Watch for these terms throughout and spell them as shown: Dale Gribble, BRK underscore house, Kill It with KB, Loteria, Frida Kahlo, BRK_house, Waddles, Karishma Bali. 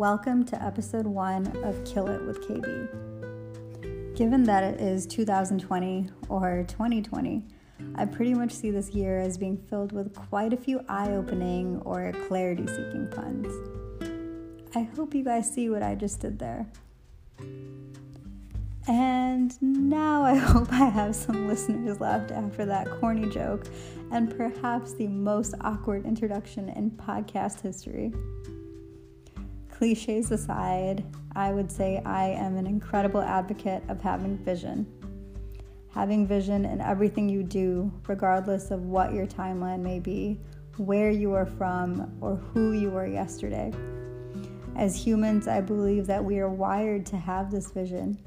welcome to episode 1 of Kill It with KB. Given that it is 2020 or 2020, I pretty much see this year as being filled with quite a few eye-opening or clarity-seeking puns. I hope you guys see what I just did there. And now I hope I have some listeners left after that corny joke and perhaps the most awkward introduction in podcast history. Cliches aside, I would say I am an incredible advocate of having vision. Having vision in everything you do, regardless of what your timeline may be, where you are from, or who you were yesterday. As humans, I believe that we are wired to have this vision.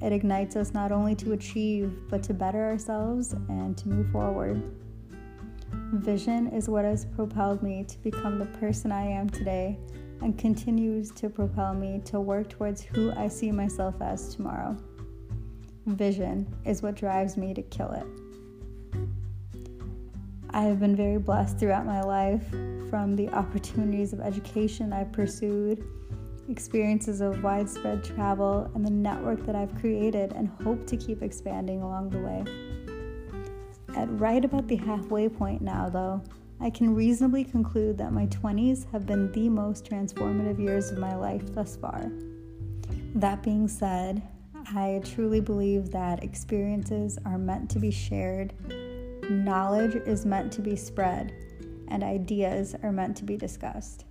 It ignites us not only to achieve, but to better ourselves and to move forward. Vision is what has propelled me to become the person I am today and continues to propel me to work towards who I see myself as tomorrow. Vision is what drives me to kill it. I have been very blessed throughout my life, from the opportunities of education I pursued, experiences of widespread travel, and the network that I've created and hope to keep expanding along the way. At right about the halfway point now, though, I can reasonably conclude that my 20s have been the most transformative years of my life thus far. That being said, I truly believe that experiences are meant to be shared, knowledge is meant to be spread, and ideas are meant to be discussed.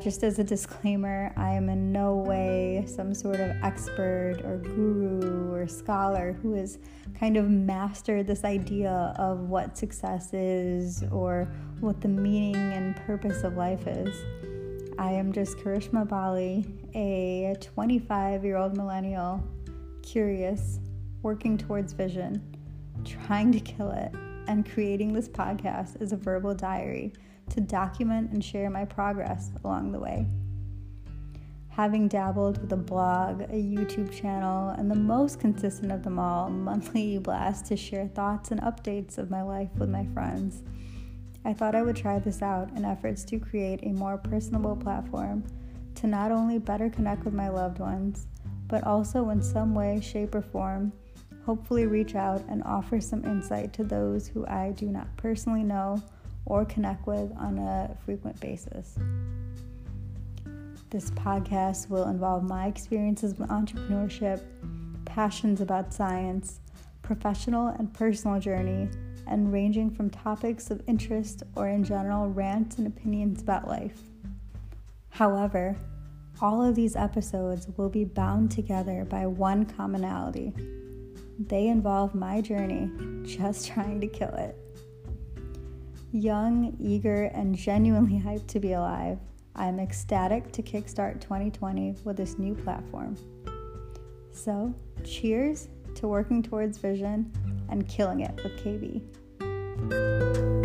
Just as a disclaimer, I am in no way some sort of expert or guru or scholar who has kind of mastered this idea of what success is or what the meaning and purpose of life is. I am just Karishma Bali, a 25-year-old millennial, curious, working towards vision, trying to kill it, and creating this podcast as a verbal diary to document and share my progress along the way. Having dabbled with a blog, a YouTube channel, and the most consistent of them all, monthly blasts to share thoughts and updates of my life with my friends, I thought I would try this out in efforts to create a more personable platform to not only better connect with my loved ones, but also in some way, shape, or form, hopefully reach out and offer some insight to those who I do not personally know or connect with on a frequent basis. This podcast will involve my experiences with entrepreneurship, passions about science, professional and personal journey, and ranging from topics of interest or in general rants and opinions about life. However, all of these episodes will be bound together by one commonality. They involve my journey, just trying to kill it. Young, eager, and genuinely hyped to be alive, I'm ecstatic to kickstart 2020 with this new platform. So, cheers to working towards vision and killing it with KB.